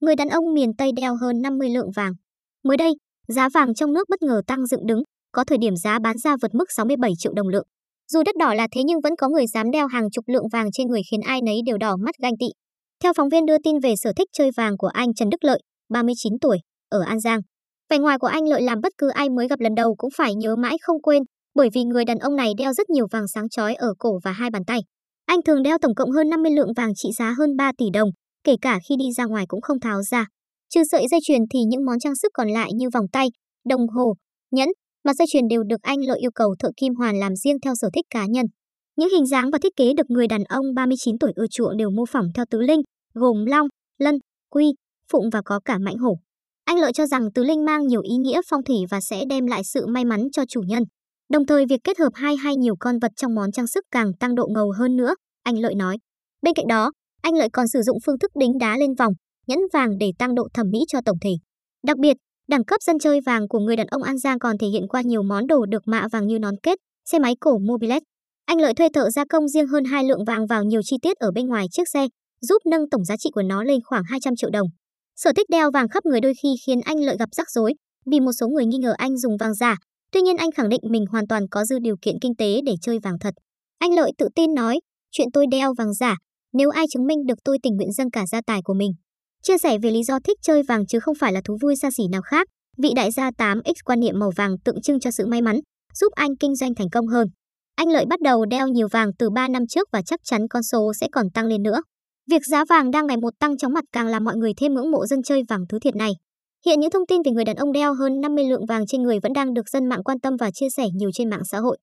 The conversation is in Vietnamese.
người đàn ông miền Tây đeo hơn 50 lượng vàng. Mới đây, giá vàng trong nước bất ngờ tăng dựng đứng, có thời điểm giá bán ra vượt mức 67 triệu đồng lượng. Dù đất đỏ là thế nhưng vẫn có người dám đeo hàng chục lượng vàng trên người khiến ai nấy đều đỏ mắt ganh tị. Theo phóng viên đưa tin về sở thích chơi vàng của anh Trần Đức Lợi, 39 tuổi, ở An Giang. Vẻ ngoài của anh Lợi làm bất cứ ai mới gặp lần đầu cũng phải nhớ mãi không quên, bởi vì người đàn ông này đeo rất nhiều vàng sáng chói ở cổ và hai bàn tay. Anh thường đeo tổng cộng hơn 50 lượng vàng trị giá hơn 3 tỷ đồng, kể cả khi đi ra ngoài cũng không tháo ra. Trừ sợi dây chuyền thì những món trang sức còn lại như vòng tay, đồng hồ, nhẫn, mặt dây chuyền đều được anh Lợi yêu cầu thợ kim hoàn làm riêng theo sở thích cá nhân. Những hình dáng và thiết kế được người đàn ông 39 tuổi ưa chuộng đều mô phỏng theo tứ linh, gồm long, lân, quy, phụng và có cả mãnh hổ. Anh Lợi cho rằng tứ linh mang nhiều ý nghĩa phong thủy và sẽ đem lại sự may mắn cho chủ nhân. Đồng thời việc kết hợp hai hay nhiều con vật trong món trang sức càng tăng độ ngầu hơn nữa, anh Lợi nói. Bên cạnh đó, anh Lợi còn sử dụng phương thức đính đá lên vòng, nhẫn vàng để tăng độ thẩm mỹ cho tổng thể. Đặc biệt, đẳng cấp dân chơi vàng của người đàn ông An Giang còn thể hiện qua nhiều món đồ được mạ vàng như nón kết, xe máy cổ Mobilet. Anh Lợi thuê thợ gia công riêng hơn 2 lượng vàng vào nhiều chi tiết ở bên ngoài chiếc xe, giúp nâng tổng giá trị của nó lên khoảng 200 triệu đồng. Sở thích đeo vàng khắp người đôi khi khiến anh Lợi gặp rắc rối, vì một số người nghi ngờ anh dùng vàng giả. Tuy nhiên anh khẳng định mình hoàn toàn có dư điều kiện kinh tế để chơi vàng thật. Anh Lợi tự tin nói, chuyện tôi đeo vàng giả, nếu ai chứng minh được tôi tình nguyện dâng cả gia tài của mình. Chia sẻ về lý do thích chơi vàng chứ không phải là thú vui xa xỉ nào khác, vị đại gia 8X quan niệm màu vàng tượng trưng cho sự may mắn, giúp anh kinh doanh thành công hơn. Anh Lợi bắt đầu đeo nhiều vàng từ 3 năm trước và chắc chắn con số sẽ còn tăng lên nữa. Việc giá vàng đang ngày một tăng chóng mặt càng làm mọi người thêm ngưỡng mộ dân chơi vàng thứ thiệt này. Hiện những thông tin về người đàn ông đeo hơn 50 lượng vàng trên người vẫn đang được dân mạng quan tâm và chia sẻ nhiều trên mạng xã hội.